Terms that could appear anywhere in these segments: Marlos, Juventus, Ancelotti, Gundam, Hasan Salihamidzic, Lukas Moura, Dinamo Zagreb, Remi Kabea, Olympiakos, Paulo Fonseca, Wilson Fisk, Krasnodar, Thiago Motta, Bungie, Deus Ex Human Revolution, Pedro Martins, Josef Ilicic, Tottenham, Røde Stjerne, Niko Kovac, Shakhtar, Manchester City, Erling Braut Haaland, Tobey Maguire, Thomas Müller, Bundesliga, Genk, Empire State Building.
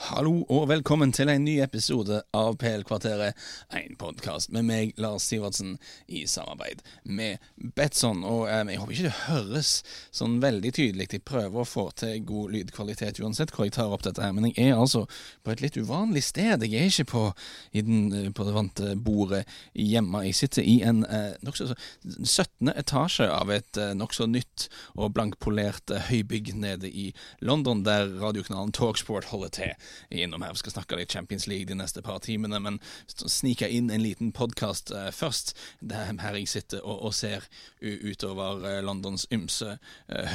Hallo og velkommen til en ny episode av PL Kvarteret, en podcast med meg, Lars Sivertsen, I samarbeid med Betsson. Og jeg håper ikke det høres sånn veldig tydelig. Jeg prøver å få til god lydkvalitet uansett hvor jeg tar opp dette her, men jeg altså på et litt uvanlig sted. Jeg ikke på det vante bordet hjemme. Jeg sitter I en 17. etasje av et nok så nytt og blankpolert høybygg nede I London, der radiokanalen TalkSport holder til. Innom her, vi skal snakke litt Champions League de neste par timene, men snike inn en liten podcast først. Det her jeg sitter og ser utover Londons ymse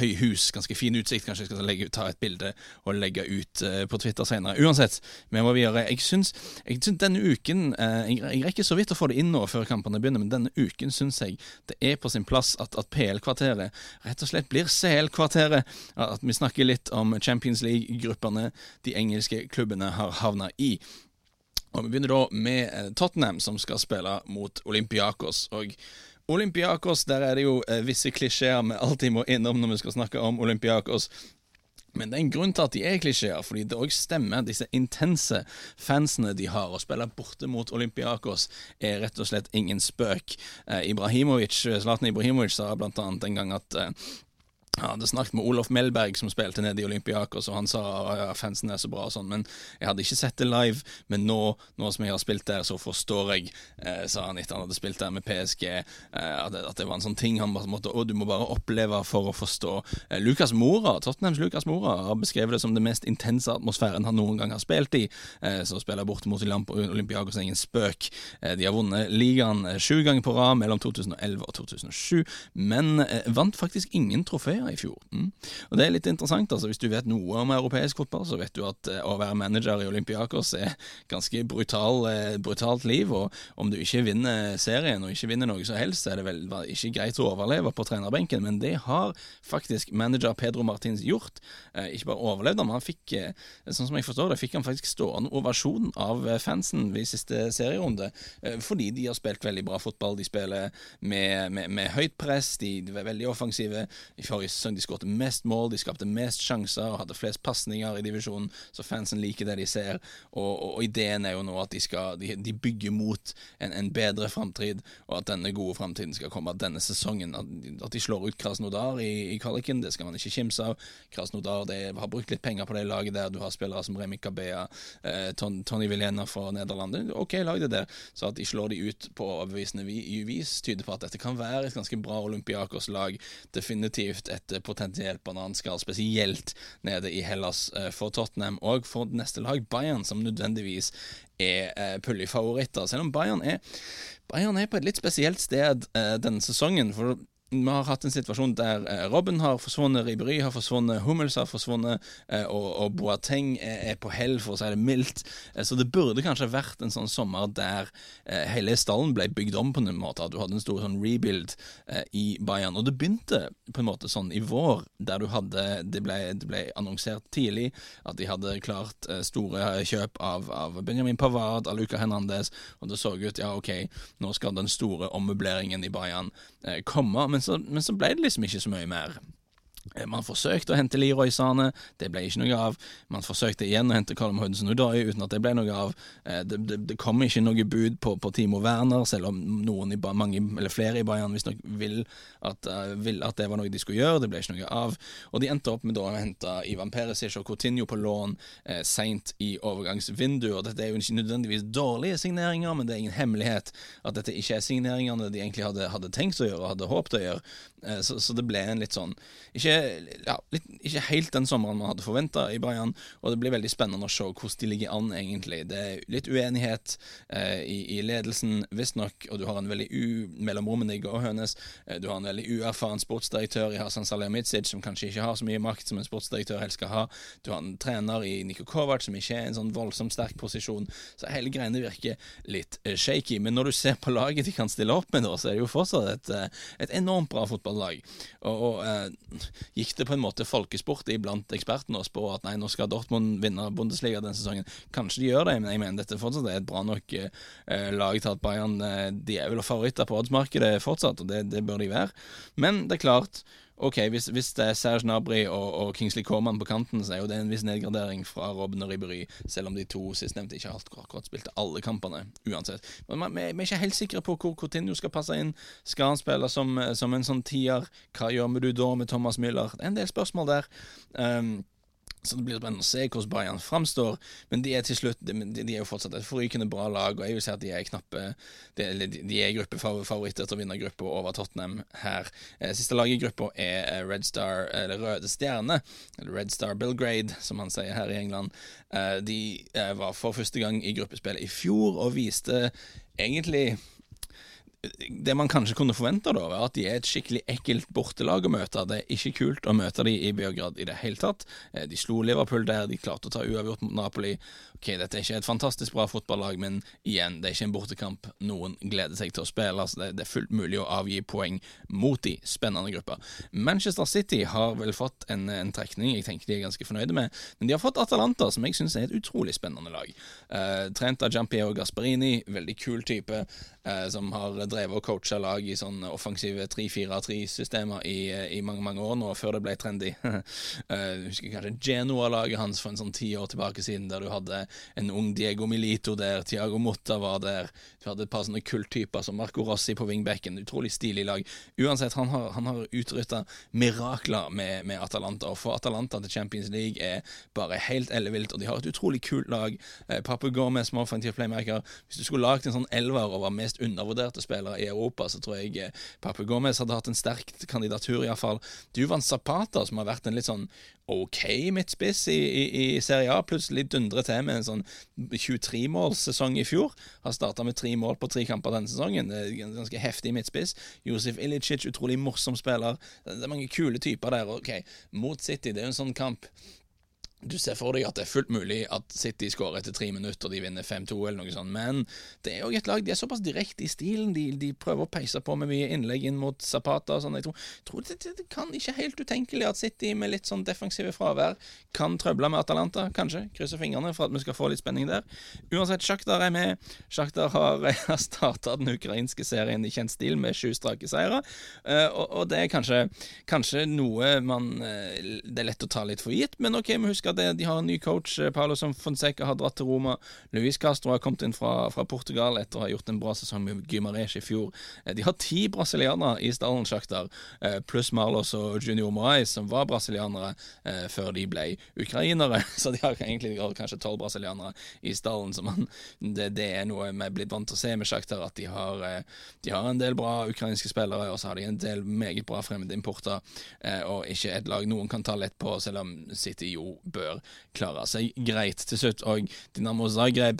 høyhus, ganske fin utsikt, kanskje jeg skal ta et bilde og legge ut på Twitter senere. Uansett, men hva vi gjør, jeg synes denne uken, jeg rekker så vidt å få det inn nå før kampene begynner, men denne uken synes jeg det på sin plass at PL-kvarteret rett og slett blir CL-kvarteret, at vi snakker litt om Champions League-grupperne, de engelske klubbarna har havnat I. Och vi börjar då med Tottenham som ska spela mot Olympiakos och Olympiakos där är det ju vissa klischer med alltid må inom när vi ska snacka om Olympiakos. Men det en grund till att de är klischer för det också stämmer dessa intense fansene de har och spela borte mot Olympiakos är rätt och slett ingen spök. Zlatan Ibrahimovic sa bland annat en gång att Ja, det snakket med Olof Melberg som spilte ned I Olympiakos, og han sa at fansen så bra og sånn, men jeg hadde ikke sett det live, men nå som jeg har spilt der, så forstår jeg, sa han etter han hadde spilt der med PSG, at det var en sånn ting han måtte, du må bare oppleve for å forstå. Lukas Moura, Tottenhams Lukas Moura, har beskrevet det som det mest intense atmosfæren han noen gang har spilt I, så spiller bort mot Olympiakos ingen spøk. De har vunnet ligaen 7 ganger på rad mellom 2011 og 2007, men vant faktisk ingen trofé I fjor. Og det litt interessant, altså hvis du vet noe om europeisk fotball, så vet du at å være manager I Olympiakos ganske brutalt liv, og om du ikke vinner serien og ikke vinner noe så helst, det vel ikke greit å overleve på trenerbenken, men det har faktisk manager Pedro Martins gjort. Ikke bare overlevd, men han fikk, sånn som jeg forstår det, fikk han faktisk stående ovasjon av fansen I siste serierunde, fordi de har spilt veldig bra fotball, de spiller med høyt press, de veldig offensive, I forrige sesong de skårte mest mål, de skapte mest sjanser og hadde flest passninger I divisjonen, så fansen liker det de ser, og ideen jo nå at de bygger mot en bedre fremtid, og at denne gode fremtiden skal komme denne sesongen, at de slår ut Krasnodar I kvaliken, det skal man ikke kimse av. Krasnodar har brukt litt penger på det laget der, du har spillere som Remi Kabea, Tony Viljena fra Nederlandet, ok, lag det der, så at de slår de ut på overbevisende vis, tyder på at dette kan være et ganske bra Olympiakos lag, definitivt et potensielt bananskall, spesielt nede I Hellas for Tottenham og for neste lag Bayern, som nødvendigvis pullyfavoritter, selv om Bayern på et litt spesielt sted denne sesongen, for vi har hatt en situasjon der Robben har forsvunnet, Ribéry har forsvunnet, Hummels har forsvunnet, og Boateng på hell, for å si det mildt. Så det burde kanskje vært en sånn sommer der hele stallen ble bygd om på en måte, at du hadde en stor sånn rebuild I Bayern. Og det begynte på en måte sånn I vår, der det ble annonsert tidlig at de hadde klart store kjøp av Benjamin Pavard, Luka Hernandez, og det så ut, ja ok, nå skal den store ommøbleringen I Bayern komme, men så ble det liksom ikke så mye mer. Man forsøkte å hente Leroy Sané, det ble ikke noe av. Man forsøkte igjen å hente Callum Hudson-Odoi uten at det ble noe av. Det kom ikke noe bud på Timo Werner, selv om flere I Bayern visst nok vil at det var noe de skulle gjøre, det ble ikke noe av. Og de endte opp med å hente Ivan Perisic og Coutinho på lån sent I overgangsvinduet, og dette jo ikke nødvendigvis dårlige signeringer, men det ingen hemmelighet at dette ikke signeringene de egentlig hadde tenkt å gjøre og hadde håpet å gjøre. Så det ble en litt sånn, ikke helt den sommeren man hadde forventet I Bayern, og det blir veldig spennende å se hvordan de ligger an egentlig. Det litt uenighet I ledelsen, visst nok, og du har en veldig mellom rommene I går og Hønes, du har en veldig uerfaren sportsdirektør I Hasan Salihamidzic, som kanskje ikke har så mye makt som en sportsdirektør helst skal ha, du har en trener I Niko Kovac, som ikke en sånn voldsom sterk posisjon, så hele greiene virker litt shaky, men når du ser på laget de kan stille opp med da, så det jo fortsatt et enormt bra fotballag, og gikk det på en måte folkesport iblant ekspertene og spå at nei, nå skal Dortmund vinne Bundesliga denne sesongen. Kanskje de gjør det, men jeg mener dette fortsatt et bra nok lag til at Bayern, de vel favoritter på oddsmarkedet fortsatt, og det bør de være. Men det klart, Ok, hvis det er Serge Gnabry og Kingsley Coman på kanten, så er jo det en viss nedgradering fra Robben og Ribéry, selv om de to sistnevnte ikke har akkurat spilt alle kampene, uansett. Men vi er ikke helt sikre på hvor Coutinho skal passe inn. Skal han spille som en sånn tier? Hva gjør du da med Thomas Müller? Det er en del spørsmål der. Så det blir spennende å se hvordan Bayern fremstår, men de er til slutt, de er jo fortsatt et forrykende bra lag, og jeg vil si at de er knappe, de er gruppefavoritter til å vinne gruppen over Tottenham her. Siste lag i gruppen er Red Star, eller Røde Stjerne, eller Red Star Belgrade, som han sier her i England. De var for første gang i gruppespillet i fjor, og viste egentlig... Det man kanskje kunne forvente da, var at de er et skikkelig ekkelt bortelag å møte. Det er ikke kult å møte de i Beograd i det hele tatt. De slo Liverpool der, de klarte å ta uavgjort mot Napoli. Ok, dette er ikke et fantastisk bra fotballag, men igjen, det er ikke en bortekamp noen gleder seg til å spille. Altså, det er fullt mulig å avgi poeng mot de spennende grupper. Manchester City har vel fått en trekning jeg tenker de er ganske fornøyde med, men de har fått Atalanta, som jeg synes er et utrolig spennende lag. Trent av Giampiero Gasperini, veldig kul type, som har drevet og coachet lag i sånne offensive 3-4-3-systemer i mange, mange år nå, før det ble trendy. Husker kanskje Genoa-laget hans for en sånn 10 år tilbake siden, der du hadde en ung Diego Milito der, Thiago Motta var der, du hadde et par sånne kulttyper som Marco Rossi på wingbacken, utrolig stilig lag. Uansett, han har utryttet mirakler med Atalanta, og for Atalanta til Champions League er bare helt ellevilt, og de har et utrolig kult lag. Papu Gomez, som offensiv playmaker, hvis du skulle lagt en sånn elver over mest undervurderte spillere i Europa, så tror jeg Papu Gomez hadde hatt en sterk kandidatur i hvert fall. Duvan Zapata, som har vært en litt sånn ok midtspiss i Serie A, plutselig dundret til med en sånn 23-målssesong i fjor, har startet med 3 mål på 3 kamper denne sesongen, en ganske heftig midtspiss. Josef Ilicic, utrolig morsom spiller, det er mange kule typer der. Ok, mot City, det er jo en sånn kamp du ser for deg at det er fullt mulig at City skårer etter 3 minutter, og de vinner 5-2 eller noe sånt, men det er jo et lag, de er såpass direkte i stilen, de prøver å peise på med mye innlegg inn mot Zapata og sånn. Jeg tror det kan ikke helt utenkelig at City med litt sånn defensive fravær kan trøble med Atalanta, kanskje, krysser fingrene for at vi skal få litt spenning der. Uansett, Shakhtar er med. Shakhtar har startet den ukrainske serien i kjent stil med 7 strake seiere, og det er kanskje noe man, det er lett å ta litt for gitt, men ok, vi husker de har en ny coach, Paulo Fonseca har dratt til Roma, Luis Castro har kommet inn fra Portugal etter å ha gjort en bra sesong med Guimarães i fjor. De har 10 brasilianere i stallen, Shakhtar, pluss Marlos og Junior Moraes, som var brasilianere før de ble ukrainere, så de har egentlig kanskje 12 brasilianere i stallen, så det er noe vi er blitt vant til å se med Shakhtar, at de har en del bra ukrainske spillere, og så har de en del meget bra fremmedimporter, og ikke et lag noen kan ta lett på, selv om City jo bør klare seg greit til slutt. Og Dinamo Zagreb,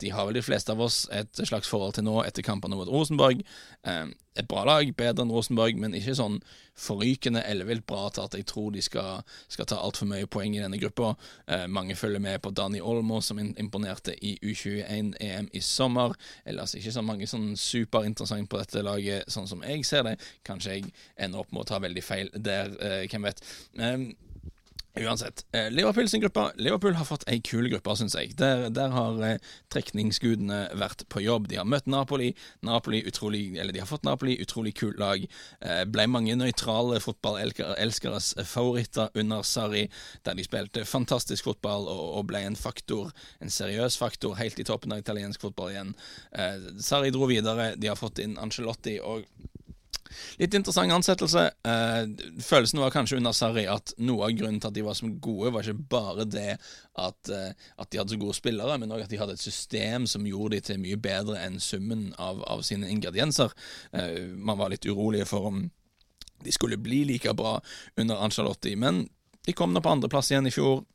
de har vel de fleste av oss et slags forhold til nå etter kampene mot Rosenborg. Et bra lag, bedre enn Rosenborg, men ikke sånn forrykende ellevilt bra til at jeg tror de skal ta alt for mye poeng i denne gruppa. Mange følger med på Dani Olmo, som imponerte i U21-EM i sommer. Ellers ikke så mange sånn superinteressant på dette laget, sånn som jeg ser det. Kanskje jeg ender opp med å ta veldig feil der, hvem vet. Uansett, Liverpool sin gruppa. Liverpool har fått en kul gruppe, synes jeg. Der har trekningsgudene vært på jobb. De har møtt de har fått Napoli, utrolig kul lag. Ble mange nøytrale fotballelskeres favoritter under Sarri, der de spilte fantastisk fotball og ble en faktor, en seriøs faktor, helt i toppen av italiensk fotball igjen. Sarri dro videre, de har fått inn Ancelotti, og litt interessant ansettelse. Følelsen var kanskje under Sarri at noe av grunnen til at de var så gode var ikke bare det at de hadde så gode spillere, men også at de hadde et system som gjorde de til mye bedre enn summen av sine ingredienser. Man var litt urolig for om de skulle bli like bra under Ancelotti, men de kom nå på andreplass igjen i fjor,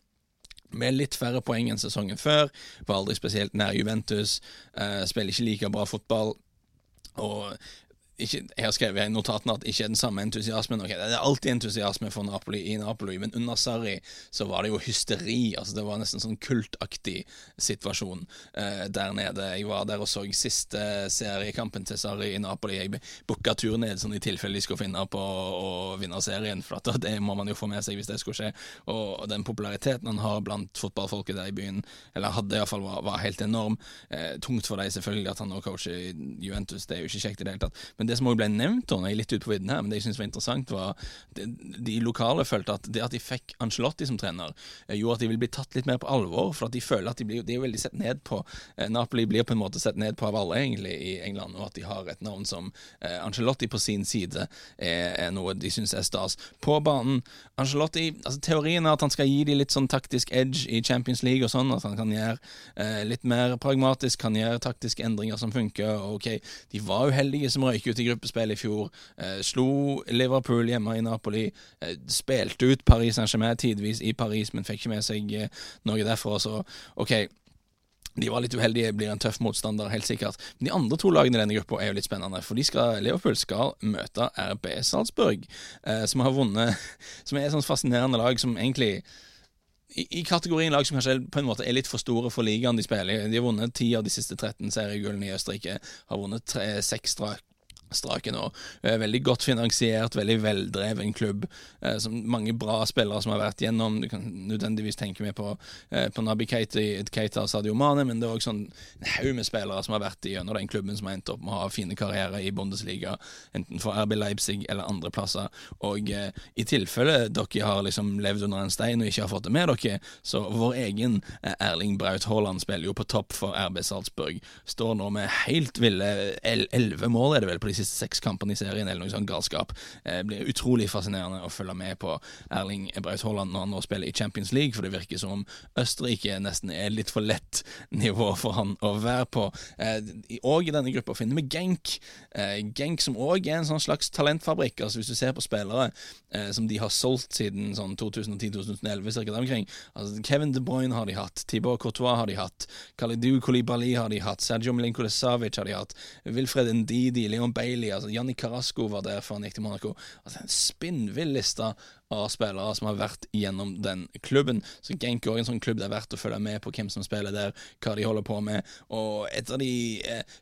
med litt færre poeng enn sesongen før, var aldri spesielt nær Juventus, spiller ikke like bra fotball, og jeg har skrevet i notatene at ikke den samme entusiasmen. Ok, det er alltid entusiasme for Napoli, men under Sarri så var det jo hysteri, altså det var nesten sånn kultaktig situasjon der nede. Jeg var der og så siste seriekampen til Sarri i Napoli. Jeg booket tur ned sånn i tilfelle de skulle finne på å vinne serien, for at det må man jo få med seg hvis det skulle skje, og den populariteten han har blant fotballfolket der i byen, eller hadde i hvert fall, var helt enorm. Tungt for deg selvfølgelig at han nå coacher i Juventus, det er jo ikke kjekt i det hele tatt, men det som også ble nevnt da, når jeg er litt ut på vidden her, men det jeg synes var interessant var at de lokale følte at det at de fikk Ancelotti som trener gjorde at de ville bli tatt litt mer på alvor, for at de føler at de er veldig sett ned på. Napoli blir på en måte sett ned på av alle egentlig I England, og at de har et navn som Ancelotti på sin side er noe de synes er stas. På banen, Ancelotti, altså teorien at han skal gi de litt sånn taktisk edge I Champions League og sånn, at han kan gjøre litt mer pragmatisk, kan gjøre taktiske endringer som funker, og ok, de var uheldige som røyk ut I gruppespill I fjor, slo Liverpool hjemme I Napoli, spilte ut Paris Saint-Germain tidvis I Paris, men fikk ikke med seg noe derfra, så ok, de var litt uheldige, blir en tøff motstander helt sikkert, men de andre to lagene I denne gruppa jo litt spennende, for de skal, Liverpool skal møte RB Salzburg som har vunnet, som et sånn fascinerende lag som egentlig I kategorien lag som kanskje på en måte litt for store for ligaen de spiller. De har vunnet 10 av de siste 13 seriegullene I Østerrike, har vunnet 6 strake nå. Veldig godt finansiert, veldig veldreven klubb, som mange bra spillere som har vært gjennom. Du kan nødvendigvis tenke med på Naby Keita og Sadio Mane, men det også sånn en haug med spillere som har vært gjennom den klubben som har endt opp med å ha fine karrierer I Bundesliga, enten for RB Leipzig eller andre plasser. Og I tilfelle dere har liksom levd under en stein og ikke har fått det med dere, så vår egen Erling Braut Haaland spiller jo på topp for RB Salzburg. Står nå med helt ville 11 mål det vel på de siste 6 kampene I serien, eller noe sånn galskap. Blir utrolig fascinerende å følge med på Erling Braut Haaland når han nå spiller I Champions League, for det virker som om Østerrike nesten litt for lett nivå for han å være på. Og I denne gruppa finner vi Genk. Genk som også en sånn slags talentfabrikk, altså hvis du ser på spillere som de har solgt siden sånn 2010-2011, cirka der omkring. Altså Kevin De Bruyne har de hatt, Thibaut Courtois har de hatt, Kalidou Koulibaly har de hatt, Sergio Milinkovic har de hatt, Wilfred Ndidi, Leon Bailey, altså Gianni Carrasco var der før han gikk til Monaco. Altså en spinnvill lista av spillere som har vært gjennom den klubben. Så Genk er en sånn klubb det verdt å følge med på hvem som spiller der, hva de holder på med, og et av de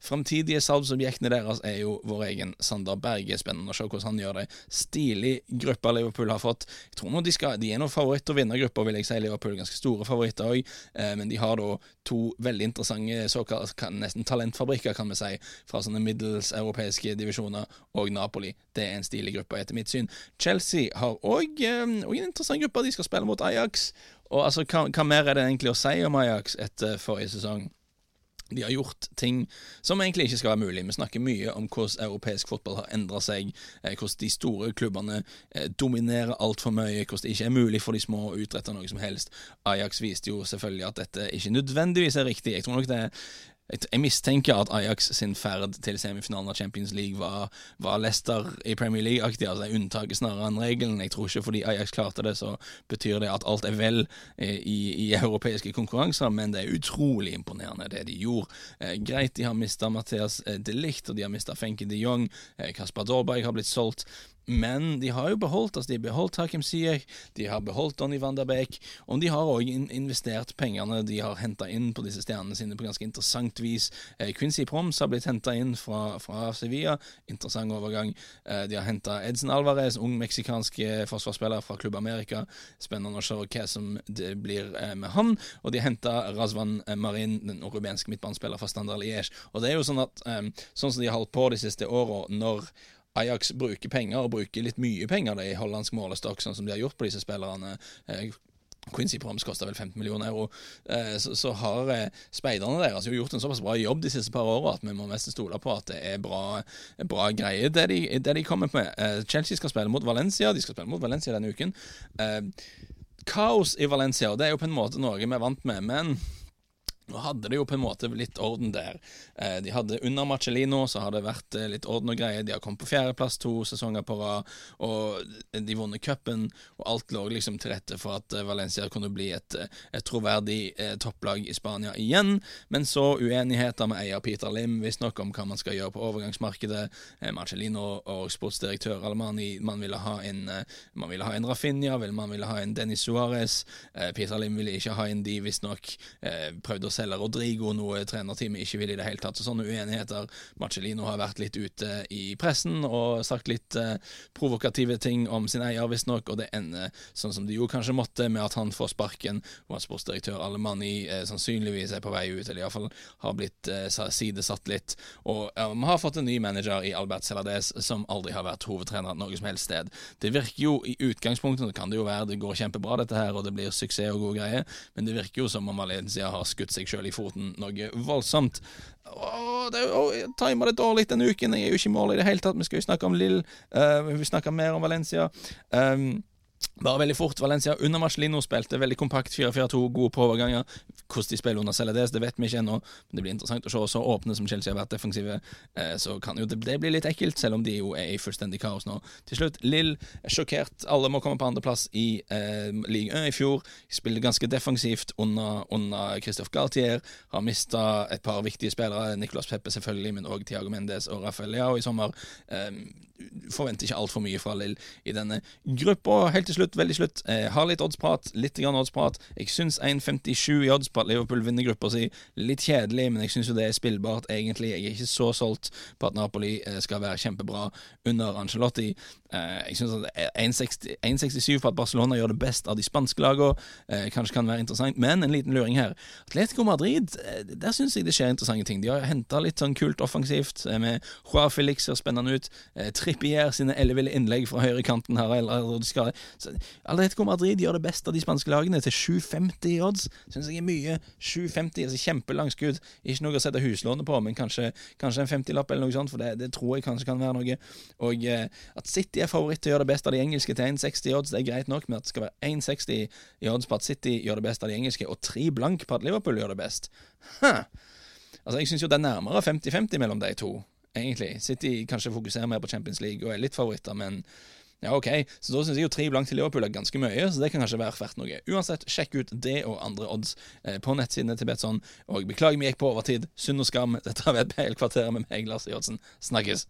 fremtidige salgsobjektene deres jo vår egen Sander Berge. Spennende å se hvordan han gjør det. Stilig gruppa Liverpool har fått. Jeg tror nå de noen favoritter og vinnergrupper, vil jeg si Liverpool, ganske store favoritter også, men de har da 2 veldig interessante såkalt, nesten talentfabrikker kan vi si, fra sånne middels europeiske divisjoner, og Napoli. Det en stilig gruppe etter mitt syn. Chelsea har og en interessant gruppe, de skal spille mot Ajax, og altså, hva mer det egentlig å si om Ajax etter forrige sesong? De har gjort ting som egentlig ikke skal være mulig. Vi snakker mye om hvordan europeisk fotball har endret seg, hvordan de store klubbene dominerer alt for mye, hvordan det ikke mulig for de små å utrette noe som helst. Ajax viste jo selvfølgelig at dette ikke nødvendigvis riktig. Jeg tror nok det Jeg misstänker att Ajax sin färd till semifinalen av Champions League var Leicester I Premier League-aktig, alltså unntaget snarare än regeln. Jag tror inte fordi Ajax klarte det så betyder det att allt är väl I europeiska konkurrenser, men det är otroligt imponerande det de gjorde. Greit, de har mistat Mathias De Ligt och de har mistat Frenkie de Jong, Kasper Dolberg har blivit sålt, men de har ju behållt oss, de har behållt Hakim Ziyech, de har behållt Donny van der Beek, och de har också investerat pengarna de har hämtat in på dessa stjärnorna sina på ganska intressant vis. Quincy Promes har blivit hämtat in från Sevilla, intressant övergång. De har hämtat Edson Alvarez, ung mexikansk försvarsspelare från Club America. Spännande att se vad som det blir med han, och de hämtar Razvan Marin, den uruguayanske mittbanespelaren från Standard Liège. Och det är ju sånt att sånt som de har hållit på de sista åren när Ajax bruker penger, og bruker litt mye penger I hollandsk målestokk, sånn som de har gjort på disse spillerne. Quincy Promes koster vel 15 millioner euro, så har speiderne deres jo gjort en såpass bra jobb de siste par årene at vi må mest stole på at det bra greier det de kommer med. Chelsea skal spille mot Valencia, de skal spille mot Valencia denne uken. Kaos I Valencia, det jo på en måte noe vi vant med, men nå hadde det jo på en måte litt orden der. De hadde under Marcellino, så har det vært litt orden og greier. De har kommet på 4. plass 2 sesonger på rad, og de vunnet cupen, og alt lå liksom til rette for at Valencia kunne bli et troverdig topplag I Spania igjen, men så uenigheter med eier Peter Lim, visst nok om hva man skal gjøre på overgangsmarkedet. Marcellino og sportsdirektør Alemani, man ville ha en Rafinha, man ville ha en Denis Suarez, Peter Lim ville ikke ha en de, visst nok prøvde å eller Rodrigo noe trenerteamet ikke vil I det hele tatt, så sånne uenigheter. Marcellino har vært litt ute I pressen og sagt litt provokative ting om sin eier, visst nok, og det ender sånn som det jo kanskje måtte med at han får sparken, og at sportsdirektør Alemani sannsynligvis på vei ut, eller I hvert fall har blitt sidesatt litt, og har fått en ny manager I Albert Celades som aldri har vært hovedtrener noe som helst sted. Det virker jo I utgangspunktet, kan det jo være, det går kjempebra dette her, og det blir suksess og gode greier, men det virker jo som om Valencia har skutt seg selv I foten noe voldsomt. Jeg timer det dårlig denne uken, jeg jo ikke I mål I det hele tatt, vi skal jo snakke om Lille, vi snakker mer om Valencia. Bare veldig fort, Valencia under Marcelino spilte veldig kompakt 4-4-2, gode på overganger hvordan de spiller under Celades, det vet vi ikke ennå men det blir interessant å se, så åpne som Chelsea har vært defensive, så kan jo det bli litt ekkelt, selv om de jo I fullstendig kaos nå. Til slutt, Lille, sjokkert alle må komme på andre plass I Ligue 1 I fjor, spiller ganske defensivt under Christophe Galtier har mistet et par viktige spillere Nicolas Pepe selvfølgelig, men også Thiago Mendes og Rafael Leao I sommer forventer ikke alt for mye fra Lille I denne gruppa, helt til slutt, veldig slutt. Har litt oddsprat. Jeg synes 1,57 I odds på at Liverpool vinner grupper si. Litt kjedelig, men jeg synes jo det spillbart egentlig. Jeg ikke så solgt på at Napoli skal være kjempebra under Ancelotti. Jeg synes at 1,67 på at Barcelona gjør det best av de spanske lagene. Kanskje kan være interessant, men en liten luring her. Atletico Madrid, der synes jeg det skjer interessante ting. De har hentet litt sånn kult offensivt med Joao Felix ser spennende ut. Trippier sine elleville innlegg fra høyrekanten her, eller du skal... Atletico Madrid gjør det best av de spanske lagene til 7,50 I odds, synes jeg mye 7,50, altså kjempelangskudd ikke noe å sette huslånet på, men kanskje en 50-lapp eller noe sånt, for det tror jeg kanskje kan være noe, og at City favoritt til å gjøre det best av de engelske til 1,60 I odds, det greit nok, men at det skal være 1,60 I odds på at City gjør det best av de engelske, og 3 blank på at Liverpool gjør det best altså jeg synes jo det nærmere 50-50 mellom de to, egentlig City kanskje fokuserer mer på Champions League og litt favoritter, men Ja, ok, så da synes jeg jo 3 blank til Liverpool ganske mye, så det kan kanskje være verdt noe. Uansett, sjekk ut det og andre odds på nettsidene til Betsson, og beklager vi gikk på overtid, synd og skam, dette har vært PL Kvarteret med meg, Lars Sivertsen, snakkes!